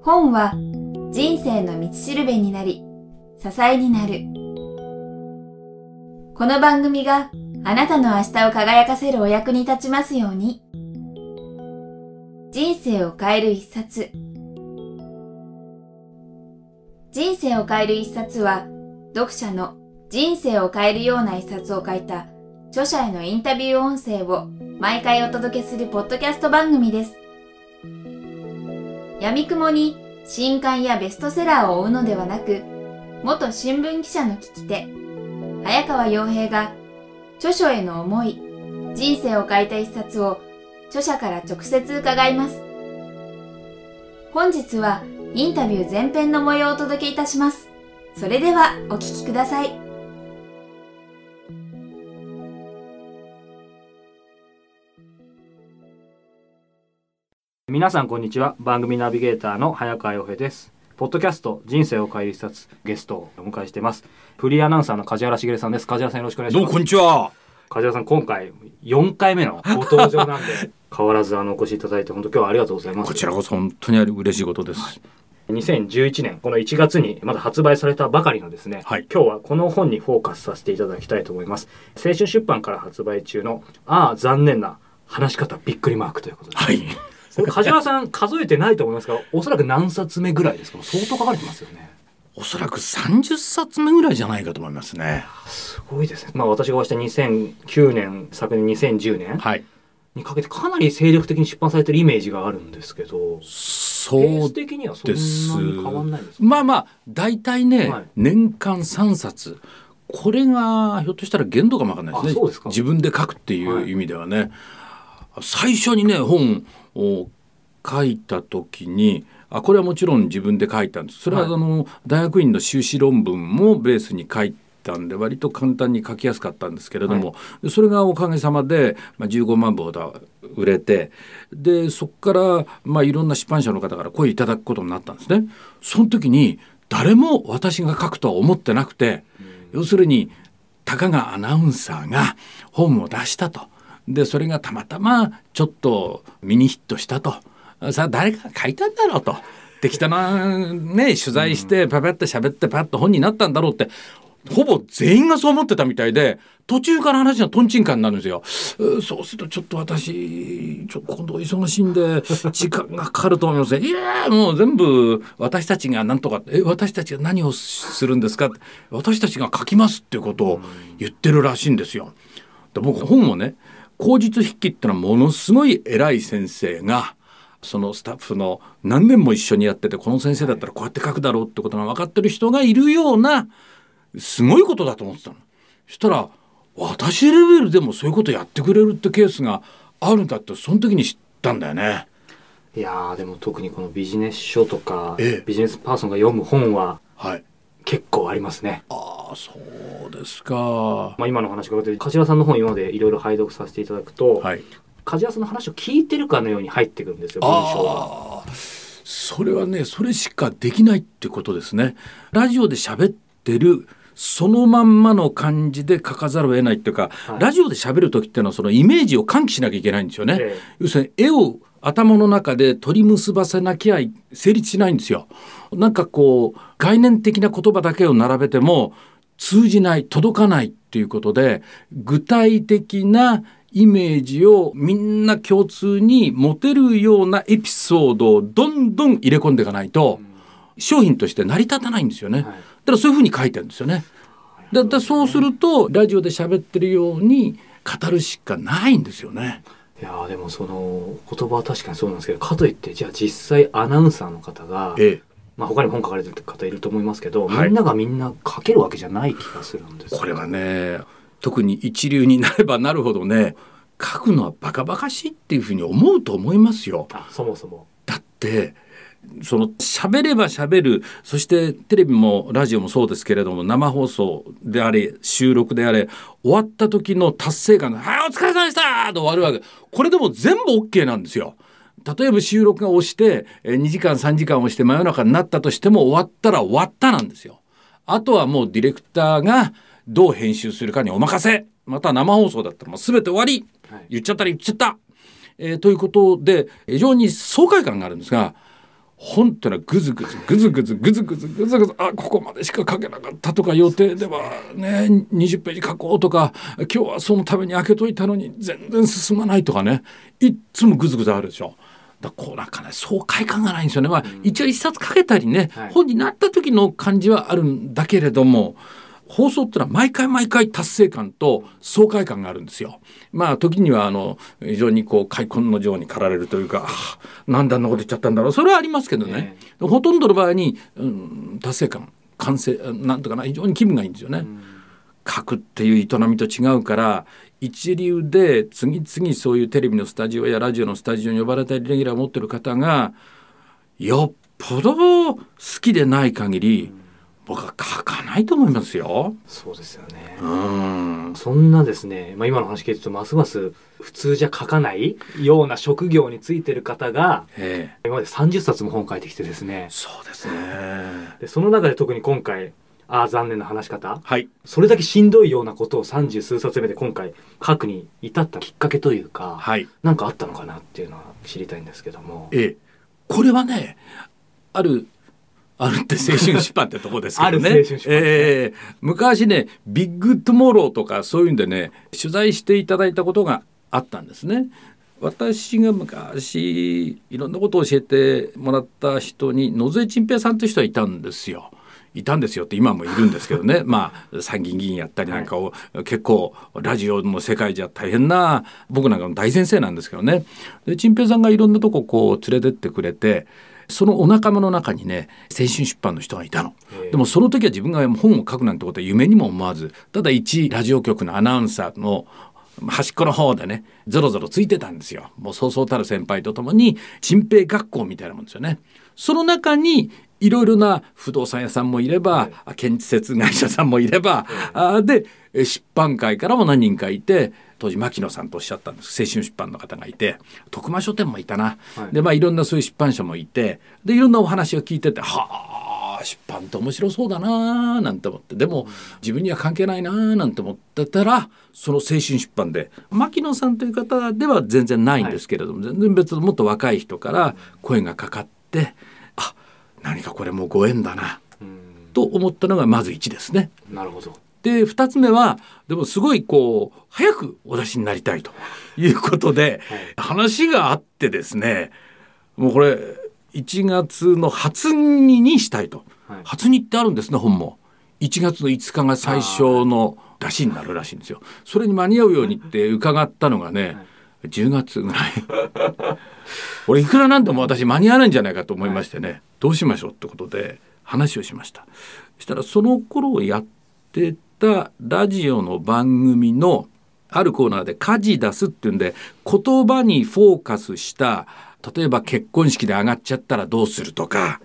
本は人生の道しるべになり、支えになる。この番組があなたの明日を輝かせるお役に立ちますように。人生を変える一冊。人生を変える一冊は、読者の人生を変えるような一冊を書いた著者へのインタビュー音声を毎回お届けするポッドキャスト番組です。闇雲に新刊やベストセラーを追うのではなく、元新聞記者の聞き手、早川洋平が著書への思い、人生を変えた一冊を著者から直接伺います。本日はインタビュー前編の模様をお届けいたします。それではお聞きください。皆さんこんにちは。番組ナビゲーターの早川洋平です。ポッドキャスト人生を変える一冊、ゲストをお迎えしています。フリーアナウンサーの梶原茂さんです。梶原さん、よろしくお願いします。どうもこんにちは。梶原さん、今回4回目のご登場なんで変わらずお越しいただいて本当今日はありがとうございます。こちらこそ本当に嬉しいことです、はい、2011年この1月にまだ発売されたばかりのですね、はい、今日はこの本にフォーカスさせていただきたいと思います。青春出版から発売中のああ残念な話し方びっくりマークということです。はい、梶原さん数えてないと思いますが、おそらく何冊目ぐらいですか。相当書かれてますよね。おそらく30冊目ぐらいじゃないかと思いますね。すごいですね。私がお会いした2009年昨年2010年、はい、にかけてかなり精力的に出版されてるイメージがあるんですけど、そうです。ペース的にはそんなに変わんないですか。大体ね、はい、年間3冊、これがひょっとしたら限度かもわかんないですね。そうですか。自分で書くっていう意味ではね、はい、最初にね本を書いた時にこれはもちろん自分で書いたんです。それは大学院の修士論文もベースに書いたんで割と簡単に書きやすかったんですけれども、はい、それがおかげさまで15万部ほど売れて、でそこからいろんな出版社の方から声いただくことになったんですね。その時に誰も私が書くとは思ってなくて、要するに高川アナウンサーが本を出したと。でそれがたまたまちょっとミニヒットしたと。さあ誰か書いたんだろうと。適当なね取材してパパッと喋ってパッと本になったんだろうってほぼ全員がそう思ってたみたいで、途中から話がトンチンカンになるんですよ。そうするとちょっと私今度忙しいんで時間がかかると思いますね。いやもう全部私たちが何とか私たちが何をするんですか、私たちが書きますっていうことを言ってるらしいんですよ。で僕本をね口述筆記ってのはものすごい偉い先生がそのスタッフの何年も一緒にやってて、この先生だったらこうやって書くだろうってことが分かってる人がいるようなすごいことだと思ってたの。そしたら私レベルでもそういうことやってくれるってケースがあるんだってその時に知ったんだよね。いやでも特にこのビジネス書とか、ええ、ビジネスパーソンが読む本は、はい、結構ありますね。そうですか。今の話が出て梶原さんの本今までいろいろ拝読させていただくと、はい、梶原さんの話を聞いてるかのように入ってくるんですよ、文章は。それはねそれしかできないってことですね。ラジオで喋ってるそのまんまの感じで書かざるを得ないっていうか、はい、ラジオで喋る時っていうのはそのイメージを喚起しなきゃいけないんですよね、要するに絵を頭の中で取り結ばせなきゃ成立しないんですよ。なんかこう概念的な言葉だけを並べても通じない、届かないっていうことで、具体的なイメージをみんな共通に持てるようなエピソードをどんどん入れ込んでいかないと商品として成り立たないんですよね。だからそういうふうに書いてるんですよね。だからそうするとラジオで喋ってるように語るしかないんですよね。いやでもその言葉は確かにそうなんですけど、かといってじゃあ実際アナウンサーの方が、ええ、他にも本書かれてる方いると思いますけど、はい、みんながみんな書けるわけじゃない気がするんです。これはね特に一流になればなるほどね書くのはバカバカしいっていうふうに思うと思いますよ。そもそもだってその喋れば喋る、そしてテレビもラジオもそうですけれども生放送であれ収録であれ終わった時の達成感がはいお疲れ様でしたと終わるわけ。これでも全部 OK なんですよ。例えば収録が押して2時間3時間押して真夜中になったとしても終わったら終わったなんですよ。あとはもうディレクターがどう編集するかにお任せ。また生放送だったらもう全て終わり、言っちゃったら言っちゃった、ということで非常に爽快感があるんですが、本ってのはぐずぐずあここまでしか書けなかったとか、予定ではね20ページ書こうとか、今日はそのために開けといたのに全然進まないとかね、いっつもぐずぐずあるでしょ。だこうなんかね爽快感がないんですよね。まあ一応一冊書けたりね、本になった時の感じはあるんだけれども、放送ってのは毎回達成感と爽快感があるんですよ。まあ時には非常にこう開墾の情に駆られるというか、なんであんなこと言っちゃったんだろう、それはありますけどね、ほとんどの場合に、達成感完成なんとかな、非常に気分がいいんですよね、書くっていう営みと違うから。一流で次々そういうテレビのスタジオやラジオのスタジオに呼ばれたりレギュラーを持ってる方がよっぽど好きでない限り、僕は書かないと思いますよ。そうですよね。そんなですね、まあ、今の話聞いてるとますます普通じゃ書かないような職業に就いてる方が、今まで30冊も本書いてきてですね。そうですね。でその中で特に今回残念な話し方、はい、それだけしんどいようなことを30数冊目で今回書くに至ったきっかけというか、はい、なんかあったのかなっていうのは知りたいんですけども、これはねあるって青春出版ってとこですけどね。昔ねビッグトゥモローとかそういうんでね取材していただいたことがあったんですね。私が昔いろんなことを教えてもらった人に野添陳平さんという人がいたんですよって今もいるんですけどねまあ参議院議員やったりなんかを、結構ラジオの世界じゃ大変な僕なんかの大先生なんですけどね。で陳平さんがいろんなとここう連れてってくれて、そのお仲間の中にね青春出版の人がいたの。でもその時は自分が本を書くなんてことは夢にも思わず、ただ一ラジオ局のアナウンサーの端っこの方でねゾロゾロついてたんですよ。もうそうそうたる先輩とともに陳平学校みたいなもんですよね。その中にいろいろな不動産屋さんもいれば、建設会社さんもいれば、で出版界からも何人かいて、当時牧野さんとおっしゃったんです、青春出版の方がいて、徳間書店もいたな、でまあいろんなそういう出版社もいて、でいろんなお話を聞いてて、はあ出版って面白そうだななんて思って、でも自分には関係ないななんて思ってたら、その青春出版で牧野さんという方では全然ないんですけれども、全然別のもっと若い人から声がかかって、何かこれもご縁だなと思ったのがまず1ですね。なるほど。で2つ目はでもすごいこう早くお出しになりたいということで話があってですね、もうこれ1月の初にしたいと、初にってあるんですね本も。1月の5日が最初の出しになるらしいんですよ。それに間に合うようにって伺ったのがね、10月ぐらい俺いくらなんでも私間に合わないんじゃないかと思いましてね、どうしましょうってことで話をしました。そしたらその頃やってたラジオの番組のあるコーナーで舵出すっていうんで、言葉にフォーカスした、例えば結婚式で上がっちゃったらどうするとか、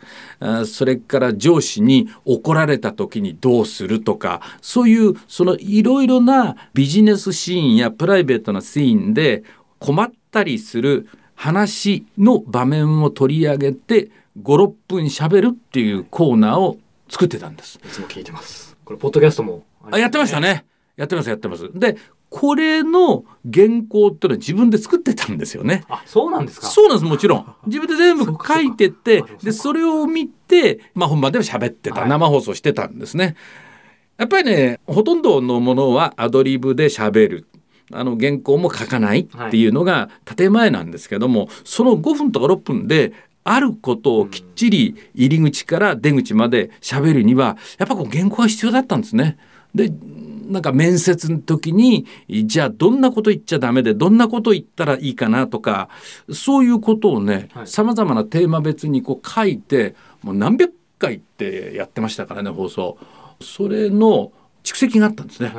それから上司に怒られた時にどうするとか、そういうそのいろいろなビジネスシーンやプライベートなシーンで困ったりする話の場面を取り上げて 5,6 分喋るっていうコーナーを作ってたんです。いつも聞いてます。これポッドキャストもやってましたね。やってます。でこれの原稿っていうのは自分で作ってたんですよね。あ、そうなんですか。そうなんです。もちろん自分で全部書いてて、でそれを見て、まあ、本番でも喋ってた、生放送してたんですね。やっぱりねほとんどのものはアドリブで喋る、原稿も書かないっていうのが建前なんですけども、その5分とか6分であることをきっちり入り口から出口まで喋るにはやっぱこう原稿が必要だったんですね。でなんか面接の時にじゃあどんなこと言っちゃダメでどんなこと言ったらいいかなとか、そういうことをねさまざまなテーマ別にこう書いて、もう何百回ってやってましたからね放送。それの蓄積があったんですね、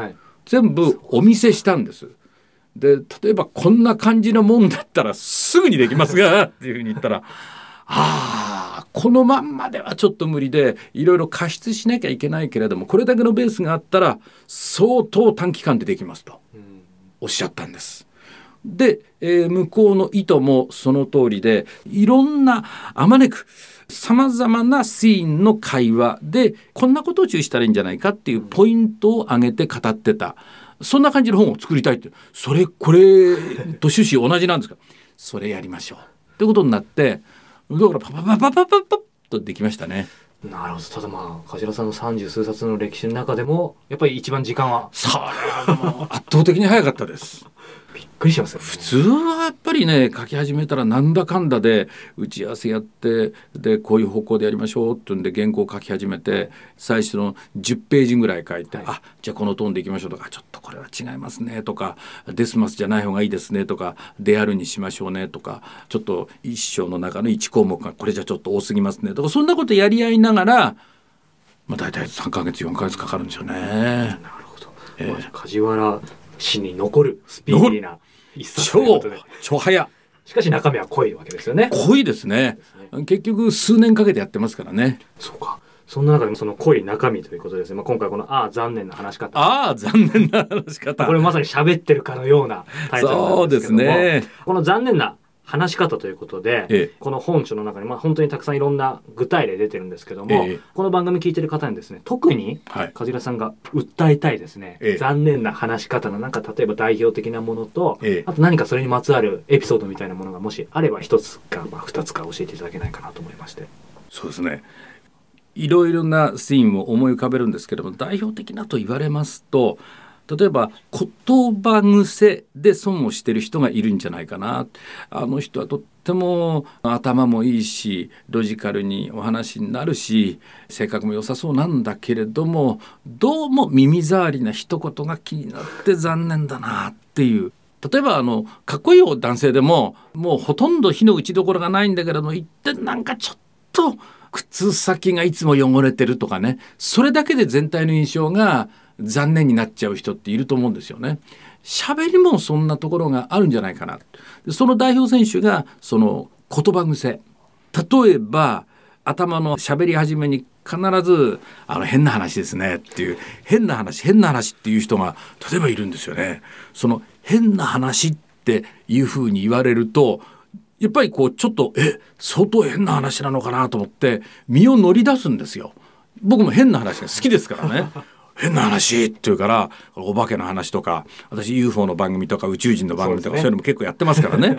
全部お見せしたんです。で例えばこんな感じのもんだったらすぐにできますがっていうふうに言ったらこのまんまではちょっと無理でいろいろ加筆しなきゃいけないけれども、これだけのベースがあったら相当短期間でできますとおっしゃったんです。で、向こうの意図もその通りで、いろんなあまねくさまざまなシーンの会話でこんなことを注意したらいいんじゃないかっていうポイントを挙げて語ってた、そんな感じの本を作りたいって。それこれと趣旨同じなんですかそれやりましょうってことになって、だからパッとできましたね。なるほど。ただまあ梶原さんの30数冊の歴史の中でもやっぱり一番時間は圧倒的に早かったです。びっくりしますよ、ね、普通はやっぱりね、書き始めたらなんだかんだで打ち合わせやって、でこういう方向でやりましょうってんで原稿を書き始めて、最初の10ページぐらい書いて、あ、じゃあこのトーンでいきましょうとか、ちょっとこれは違いますねとか、デスマスじゃない方がいいですねとか、デアルにしましょうねとか、ちょっと一章の中の1項目がこれじゃちょっと多すぎますねとか、そんなことやり合いながら、まあ、大体3ヶ月4ヶ月かかるんですよね。なるほど、梶原詩に残るスピーディーな一冊ということで、超早。しかし中身は濃いわけですよね。濃いですね。結局数年かけてやってますからね。そうか。そんな中でもその濃い中身ということですね。まあ、今回この残念な話し方。残念な話し方。これまさに喋ってるかのようなタイトルなんですけども、そうですね、この残念な話し方ということで、この本書の中に、まあ、本当にたくさんいろんな具体例出てるんですけども、この番組聞いてる方にですね、特に梶原さんが訴えたいですね、残念な話し方のなんか例えば代表的なものと、あと何かそれにまつわるエピソードみたいなものがもしあれば一つか、まあ、二つか教えていただけないかなと思いまして。そうですね、いろいろなシーンを思い浮かべるんですけども、代表的なと言われますと、例えば言葉癖で損をしてる人がいるんじゃないかな。あの人はとっても頭もいいし、ロジカルにお話になるし、性格も良さそうなんだけれども、どうも耳障りな一言が気になって残念だなっていう。例えばかっこいい男性でももうほとんど火の打ちどころがないんだけれども、一点なんかちょっと靴先がいつも汚れてるとかね、それだけで全体の印象が残念になっちゃう人っていると思うんですよね。喋りもそんなところがあるんじゃないかな。その代表選手がその言葉癖、例えば頭の喋り始めに必ず変な話ですねっていう、変な話っていう人が例えばいるんですよね。その変な話っていうふうに言われると、やっぱりこうちょっと相当変な話なのかなと思って身を乗り出すんですよ。僕も変な話が好きですからね変な話っていうから、お化けの話とか、私 UFO の番組とか宇宙人の番組とかそういうのも結構やってますからね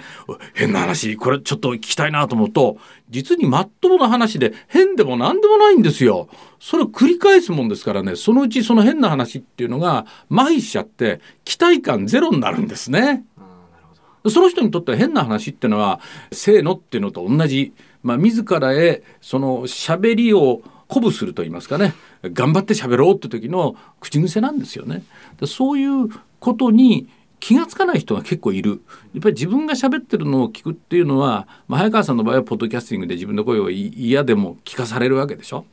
変な話、これちょっと聞きたいなと思うと、実にまっともな話で変でもなんでもないんですよ。それを繰り返すもんですからね、そのうちその変な話っていうのが麻痺しちゃって期待感ゼロになるんですね。その人にとっては変な話っていうのはせーのっていうのと同じ、まあ、自らへその喋りを鼓舞すると言いますかね、頑張って喋ろうって時の口癖なんですよね。そういうことに気がつかない人が結構いる。やっぱり自分が喋ってるのを聞くっていうのは、まあ、早川さんの場合はポッドキャスティングで自分の声を嫌でも聞かされるわけでしょ。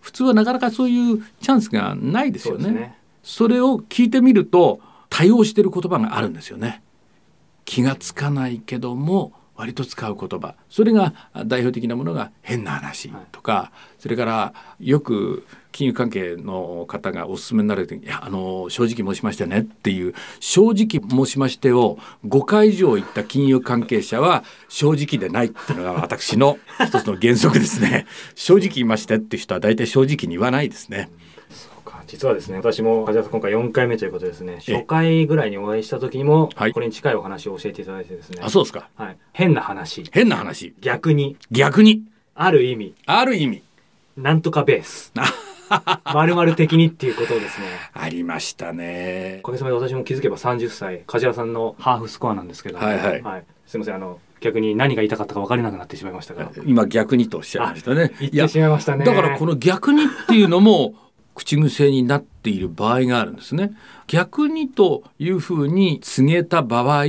普通はなかなかそういうチャンスがないですよね。 そうですね。それを聞いてみると対応している言葉があるんですよね。気がつかないけども割と使う言葉、それが代表的なものが変な話とか、それからよく金融関係の方がお勧めになるときに、正直申しましてねっていう、正直申しましてを5回以上言った金融関係者は正直でないっていうのが私の一つの原則ですね正直言いましてっていう人は大体正直に言わないですね。実はですね、私も梶原さん今回4回目ということですね。初回ぐらいにお会いした時にもこれに近いお話を教えていただいてですね、そうですか、変な話逆にある意味なんとかベース丸々的にっていうことをですねありましたね。おかげさまで私も気づけば30歳、梶原さんのハーフスコアなんですけど、すいません、逆に何が言いたかったか分からなくなってしまいましたが、今逆にとおっしゃいましたね。言ってしまいましたね。だからこの逆にっていうのも口癖になっている場合があるんですね。逆にというふうに告げた場合、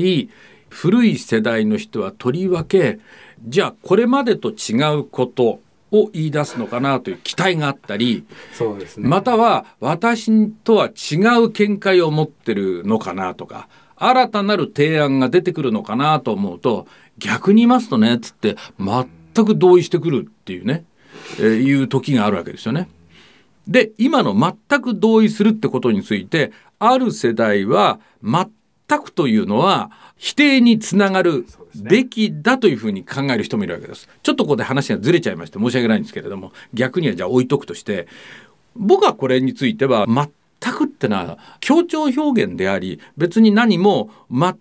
古い世代の人はとりわけ、じゃあこれまでと違うことを言い出すのかなという期待があったり、そうですね、または私とは違う見解を持ってるのかなとか、新たなる提案が出てくるのかなと思うと、逆に言いますとねっつって全く同意してくるっていうね、いう時があるわけですよね。で、今の全く同意するってことについて、ある世代は全くというのは否定につながるべきだというふうに考える人もいるわけです。ちょっとここで話がずれちゃいまして申し訳ないんですけれども、逆にはじゃあ置いとくとして、僕はこれについては全くってのは強調表現であり、別に何も全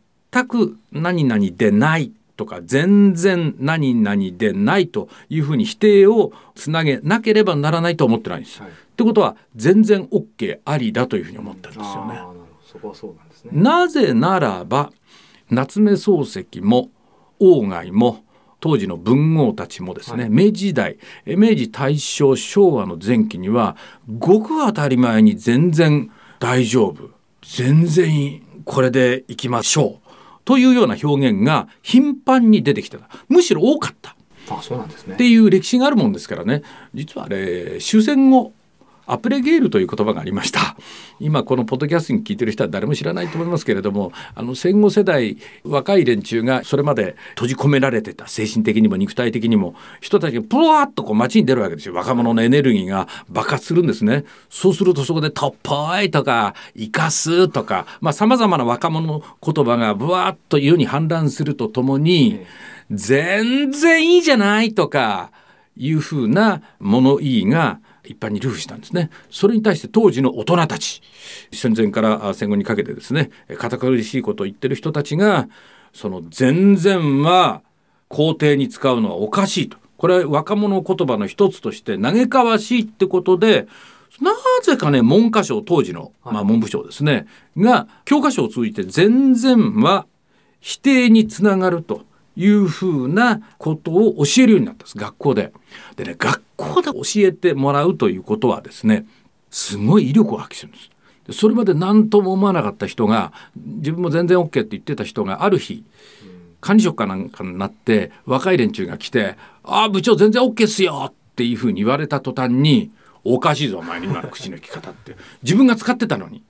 く何々でないっとか全然何々でないというふうに否定をつなげなければならないと思ってないんです、はい、ってことは全然 OK ありだというふうに思ったんですよね。あ、そこはそうなんですね。なぜならば夏目漱石も鴎外も当時の文豪たちもですね、はい、明治時代、明治大正昭和の前期にはごく当たり前に全然大丈夫、全然これでいきましょうというような表現が頻繁に出てきてた、むしろ多かった。あ、そうなんですね。っていう歴史があるもんですからね。実はあれ終戦後アプレゲールという言葉がありました。今このポッドキャストに聞いてる人は誰も知らないと思いますけれども、戦後世代若い連中がそれまで閉じ込められてた精神的にも肉体的にも人たちがプワーッとこう街に出るわけですよ。若者のエネルギーが爆発するんですね。そうするとそこでとっぽいとかイカスとかさまざ、まな若者言葉がブワーッと世に氾濫するとともに、全然いいじゃないとかいうふうな物言いが一般に流布したんですね。それに対して当時の大人たち、戦前から戦後にかけてですね、堅苦しいことを言ってる人たちが、その全然は肯定に使うのはおかしいと、これは若者言葉の一つとして嘆かわしいってことで、なぜかね、文科省、当時の、文部省ですね、が教科書を通じて全然は否定につながるというふうなことを教えるようになったんです、学校で。でね、学校で教えてもらうということはですね、すごい威力を発揮するんです。でそれまで何とも思わなかった人が、自分も全然 OK って言ってた人が、ある日管理職かなんかになって若い連中が来て、ああ部長全然 OK っすよっていうふうに言われた途端に、おかしいぞお前の今の口の利き方って自分が使ってたのに。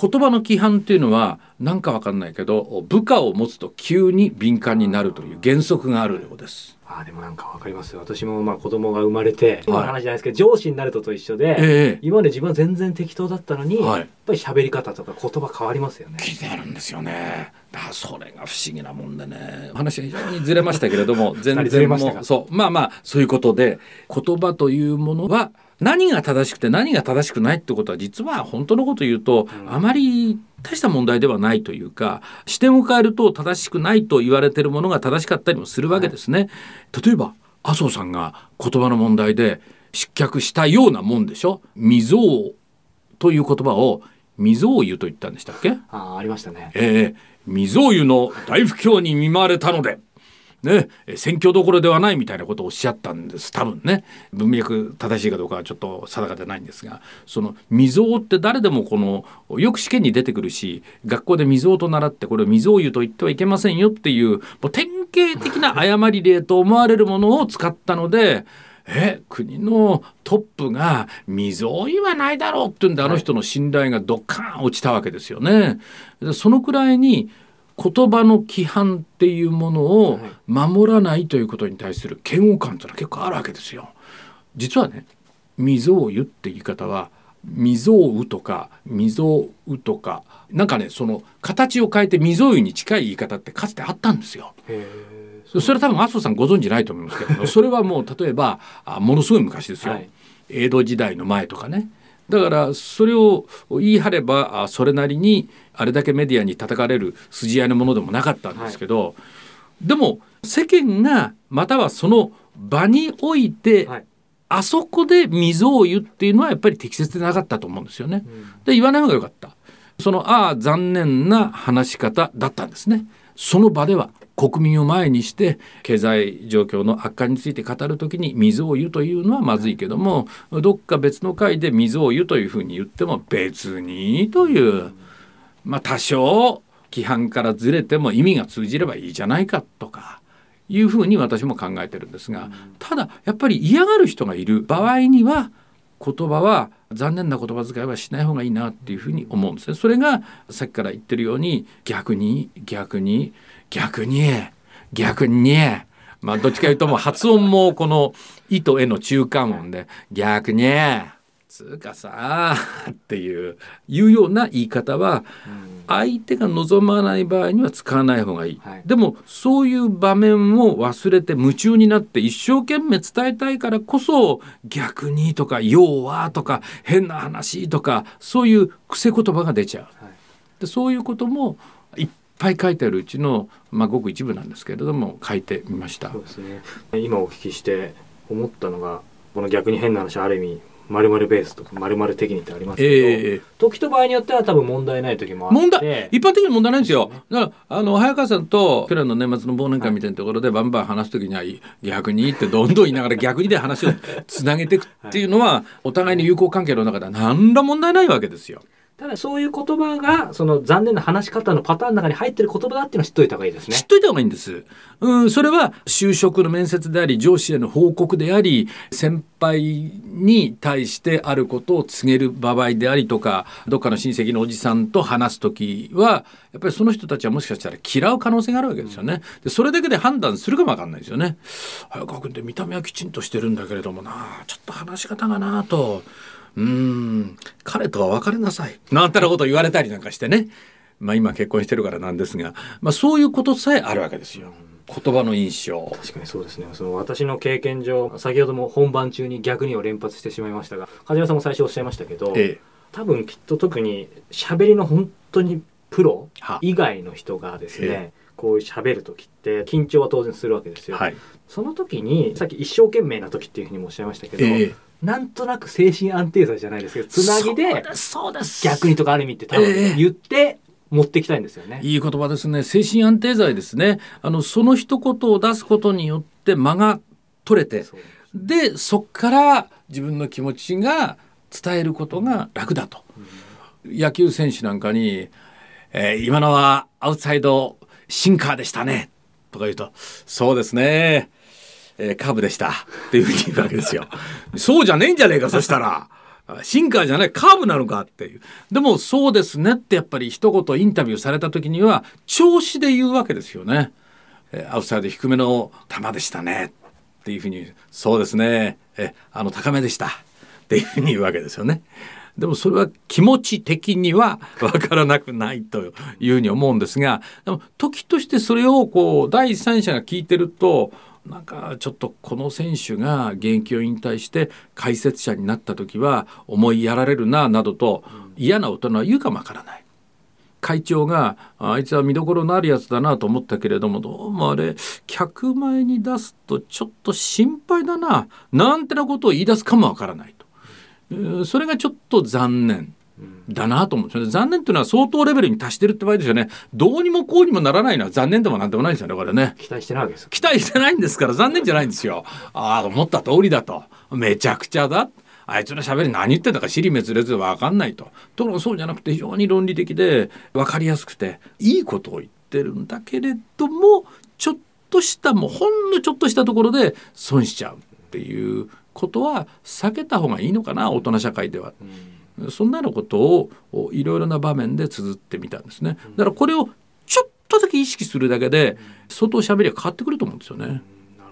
言葉の規範っていうのはなんかわかんないけど、部下を持つと急に敏感になるという原則があるようです。あ、でもなんかわかります。私も子供が生まれて、今の話じゃないですけど、上司になると一緒で、今まで自分は全然適当だったのに、やっぱり喋り方とか言葉変わりますよね。気になるんですよね。だからそれが不思議なもんでね、話は非常にずれましたけれども全然もうそう、そういうことで、言葉というものは何が正しくて何が正しくないってことは、実は本当のこと言うとあまり大した問題ではないというか、視点を変えると正しくないと言われているものが正しかったりもするわけですね、はい、例えば麻生さんが言葉の問題で失脚したようなもんでしょ。未曾という言葉を未曾有と言ったんでしたっけ。ありましたね。未曾有の大不況に見舞われたのでね、選挙どころではないみたいなことをおっしゃったんです、多分ね。文脈正しいかどうかはちょっと定かでないんですが、その未曾って誰でもこのよく試験に出てくるし、学校で未曾と習って、これを未曾有と言ってはいけませんよってい う, もう典型的な誤り例と思われるものを使ったので国のトップが未曾有はないだろうっていうんで、あの人の信頼がドカーン落ちたわけですよね。そのくらいに言葉の規範っていうものを守らないということに対する嫌悪感というのは結構あるわけですよ。実はね、未曾有って言い方は未曾有とか未曾有とか、なんかね、その形を変えて未曾有に近い言い方ってかつてあったんですよ。それは多分麻生さんご存じないと思いますけどそれはもう例えばものすごい昔ですよ、江戸時代の前とかね。だからそれを言い張ればそれなりにあれだけメディアに叩かれる筋合いのものでもなかったんですけど、でも世間がまたはその場において、あそこで未曾有っていうのはやっぱり適切でなかったと思うんですよね、で言わない方がよかった。その残念な話し方だったんですね。その場では国民を前にして経済状況の悪化について語るときに未曾有というのはまずいけども、どっか別の会で未曾有というふうに言っても別にという、多少規範からずれても意味が通じればいいじゃないかとかいうふうに私も考えてるんですが、ただやっぱり嫌がる人がいる場合には言葉は残念な言葉遣いはしない方がいいなっていうふうに思うんですね。それがさっきから言ってるように逆にどっちか言うともう発音もこのいとえの中間音で逆につうかさっていうような言い方は相手が望まない場合には使わない方がいい、でもそういう場面を忘れて夢中になって一生懸命伝えたいからこそ、逆にとか要はとか変な話とかそういう癖言葉が出ちゃう、でそういうことも一ぱい書いてあるうちの、ごく一部なんですけれども書いてみました。そうですね、今お聞きして思ったのが、この逆に変な話、ある意味〇〇ベースとか〇〇テクニックってありますけど、時と場合によっては多分問題ない時もあって、一般的に問題ないんですよ。だから早川さんと去年の年末の忘年会みたいなところでバンバン話す時には逆にってどんどん言いながら逆にで話をつなげていくっていうのはお互いの友好関係の中では何ら問題ないわけですよ。ただそういう言葉がその残念な話し方のパターンの中に入ってる言葉だっていうのを知っといた方がいいですね。知っといた方がいいんです。それは就職の面接であり、上司への報告であり、先輩に対してあることを告げる場合でありとか、どっかの親戚のおじさんと話すときは、やっぱりその人たちはもしかしたら嫌う可能性があるわけですよね。でそれだけで判断するかもわかんないですよね。早川君って見た目はきちんとしてるんだけれどもな、ちょっと話し方がなと。彼とは別れなさいなんたらこと言われたりなんかしてね、今結婚してるからなんですが、そういうことさえあるわけですよ、言葉の印象。確かにそうですね。その私の経験上、先ほども本番中に逆にを連発してしまいましたが、梶原さんも最初おっしゃいましたけど、多分きっと特に喋りの本当にプロ以外の人がですね、こう喋るときって緊張は当然するわけですよ、その時にさっき一生懸命な時っていうふうにもおっしゃいましたけど、なんとなく精神安定剤じゃないですけど、つなぎで逆にとかある意味って多分言って持っていきたいんですよね。いい言葉ですね。精神安定剤ですね。その一言を出すことによって間が取れて、でそこから自分の気持ちが伝えることが楽だと、野球選手なんかに、今のはアウトサイドシンカーでしたねとか言うと、そうですね、カーブでしたっていうふうに言うわけですよ。そうじゃねえんじゃねえかそしたらシンカーじゃないカーブなのかっていう。でもそうですねってやっぱり一言インタビューされた時には調子で言うわけですよね。アウトサイド低めの球でしたねっていうふうに、そうですね、高めでしたっていうふうに言うわけですよね。でもそれは気持ち的には分からなくないというふうに思うんですが、でも時としてそれをこう第三者が聞いてると、なんかちょっとこの選手が現役を引退して解説者になった時は思いやられるななどと嫌な大人は言うかもわからない。会長があいつは見どころのあるやつだなと思ったけれども、どうもあれ客前に出すとちょっと心配だななんてなことを言い出すかもわからないと、それがちょっと残念だなと思うんですよね。残念というのは相当レベルに達してるって場合ですよね。どうにもこうにもならないのは残念でもなんでもないんですよね、これね。期待してないわけですよ。期待してないんですから残念じゃないんですよ。ああ思った通りだと、めちゃくちゃだ、あいつの喋り何言ってたか尻滅裂で分かんないと。ところがそうじゃなくて非常に論理的で分かりやすくていいことを言ってるんだけれども、ちょっとしたもうほんのちょっとしたところで損しちゃうっていうことは避けた方がいいのかな、大人社会では。そんなのことをいろいろな場面で綴ってみたんですね。だからこれをちょっとだけ意識するだけで相当喋りは変わってくると思うんですよね。なる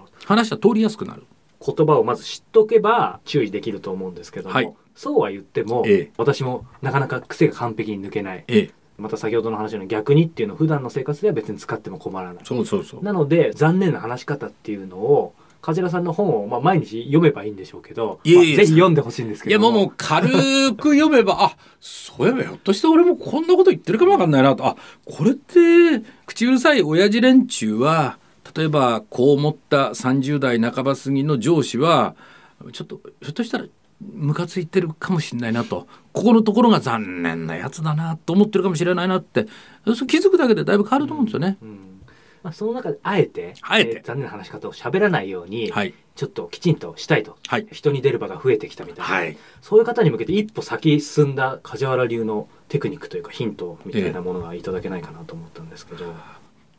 ほど。話は通りやすくなる。言葉をまず知っとけば注意できると思うんですけども、そうは言っても、私もなかなか癖が完璧に抜けない、また先ほどの話の逆にっていうのを普段の生活では別に使っても困らない。そうなので残念な話し方っていうのを梶原さんの本を、毎日読めばいいんでしょうけど、ぜひ読んでほしいんですけども、もう軽く読めばあ、そういえばひょっとして俺もこんなこと言ってるかもわかんないなと、あ、これって口うるさい親父連中は例えばこう思った30代半ば過ぎの上司はちょっとひょっとしたらムカついてるかもしれないなと、ここのところが残念なやつだなと思ってるかもしれないなって、そ気づくだけでだいぶ変わると思うんですよね。その中であえて残念な話し方を喋らないように、ちょっときちんとしたいと、人に出る場が増えてきたみたいな、そういう方に向けて一歩先進んだ梶原流のテクニックというかヒントみたいなものがいただけないかなと思ったんですけど、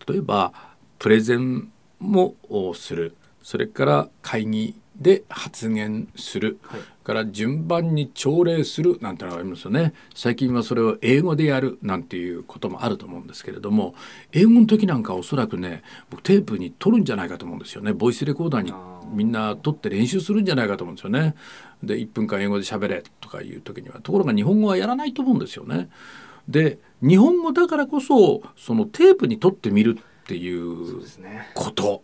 例えばプレゼンもする、それから会議で発言する、から順番に朝礼するなんてのがありますよね。最近はそれを英語でやるなんていうこともあると思うんですけれども、英語の時なんかおそらくね、僕テープに撮るんじゃないかと思うんですよね。ボイスレコーダーにみんな撮って練習するんじゃないかと思うんですよね。で1分間英語で喋れとかいう時には、ところが日本語はやらないと思うんですよね。で日本語だからこそ、そのテープに撮ってみるっていうこと、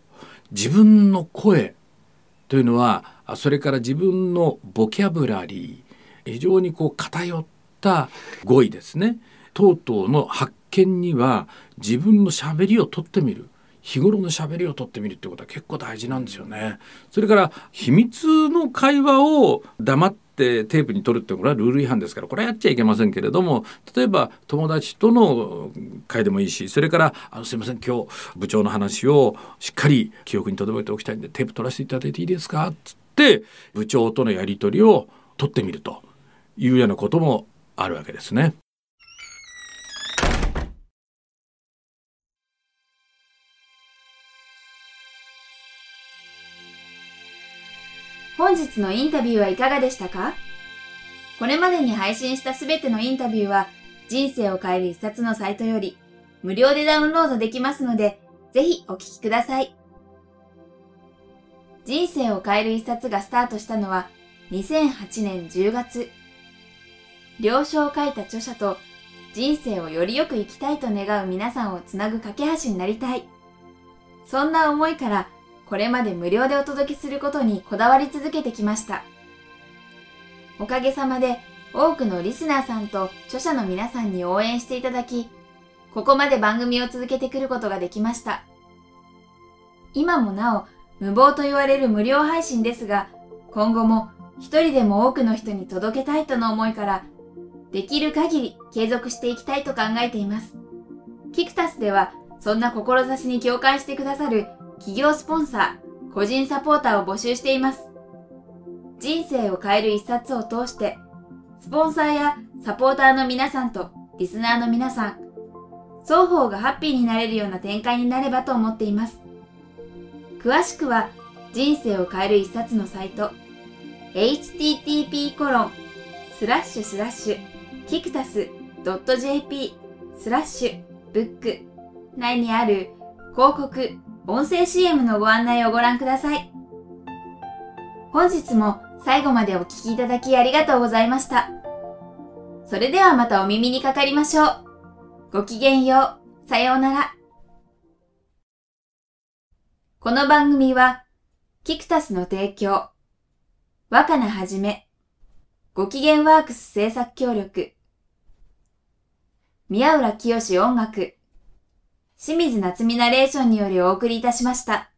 自分の声というのは、それから自分のボキャブラリー、非常にこう偏った語彙ですね、等々の発見には自分の喋りを撮ってみる、日頃の喋りを撮ってみるってことは結構大事なんですよね。それから秘密の会話を黙ってテープに撮るってこれはルール違反ですから、これはやっちゃいけませんけれども、例えば友達との会でもいいし、それからすいません今日部長の話をしっかり記憶に留めておきたいんでテープ撮らせていただいていいですかつって部長とのやり取りを撮ってみるというようなこともあるわけですね。本日のインタビューはいかがでしたか？これまでに配信したすべてのインタビューは人生を変える一冊のサイトより無料でダウンロードできますので、ぜひお聞きください。人生を変える一冊がスタートしたのは2008年10月。了承を書いた著者と人生をよりよく生きたいと願う皆さんをつなぐ架け橋になりたい。そんな思いからこれまで無料でお届けすることにこだわり続けてきました。おかげさまで多くのリスナーさんと著者の皆さんに応援していただき、ここまで番組を続けてくることができました。今もなお無謀と言われる無料配信ですが、今後も一人でも多くの人に届けたいとの思いから、できる限り継続していきたいと考えています。キクタスではそんな志に共感してくださる企業スポンサー、個人サポーターを募集しています。人生を変える一冊を通して、スポンサーやサポーターの皆さんとリスナーの皆さん、双方がハッピーになれるような展開になればと思っています。詳しくは、人生を変える一冊のサイト、http://kiktas.jp/book 内にある広告、音声 CM のご案内をご覧ください。本日も最後までお聞きいただきありがとうございました。それではまたお耳にかかりましょう。ごきげんよう。さようなら。この番組は、キクタスの提供、若菜はじめ、ごきげんワークス制作協力、宮浦清志音楽、清水夏美ナレーションによりお送りいたしました。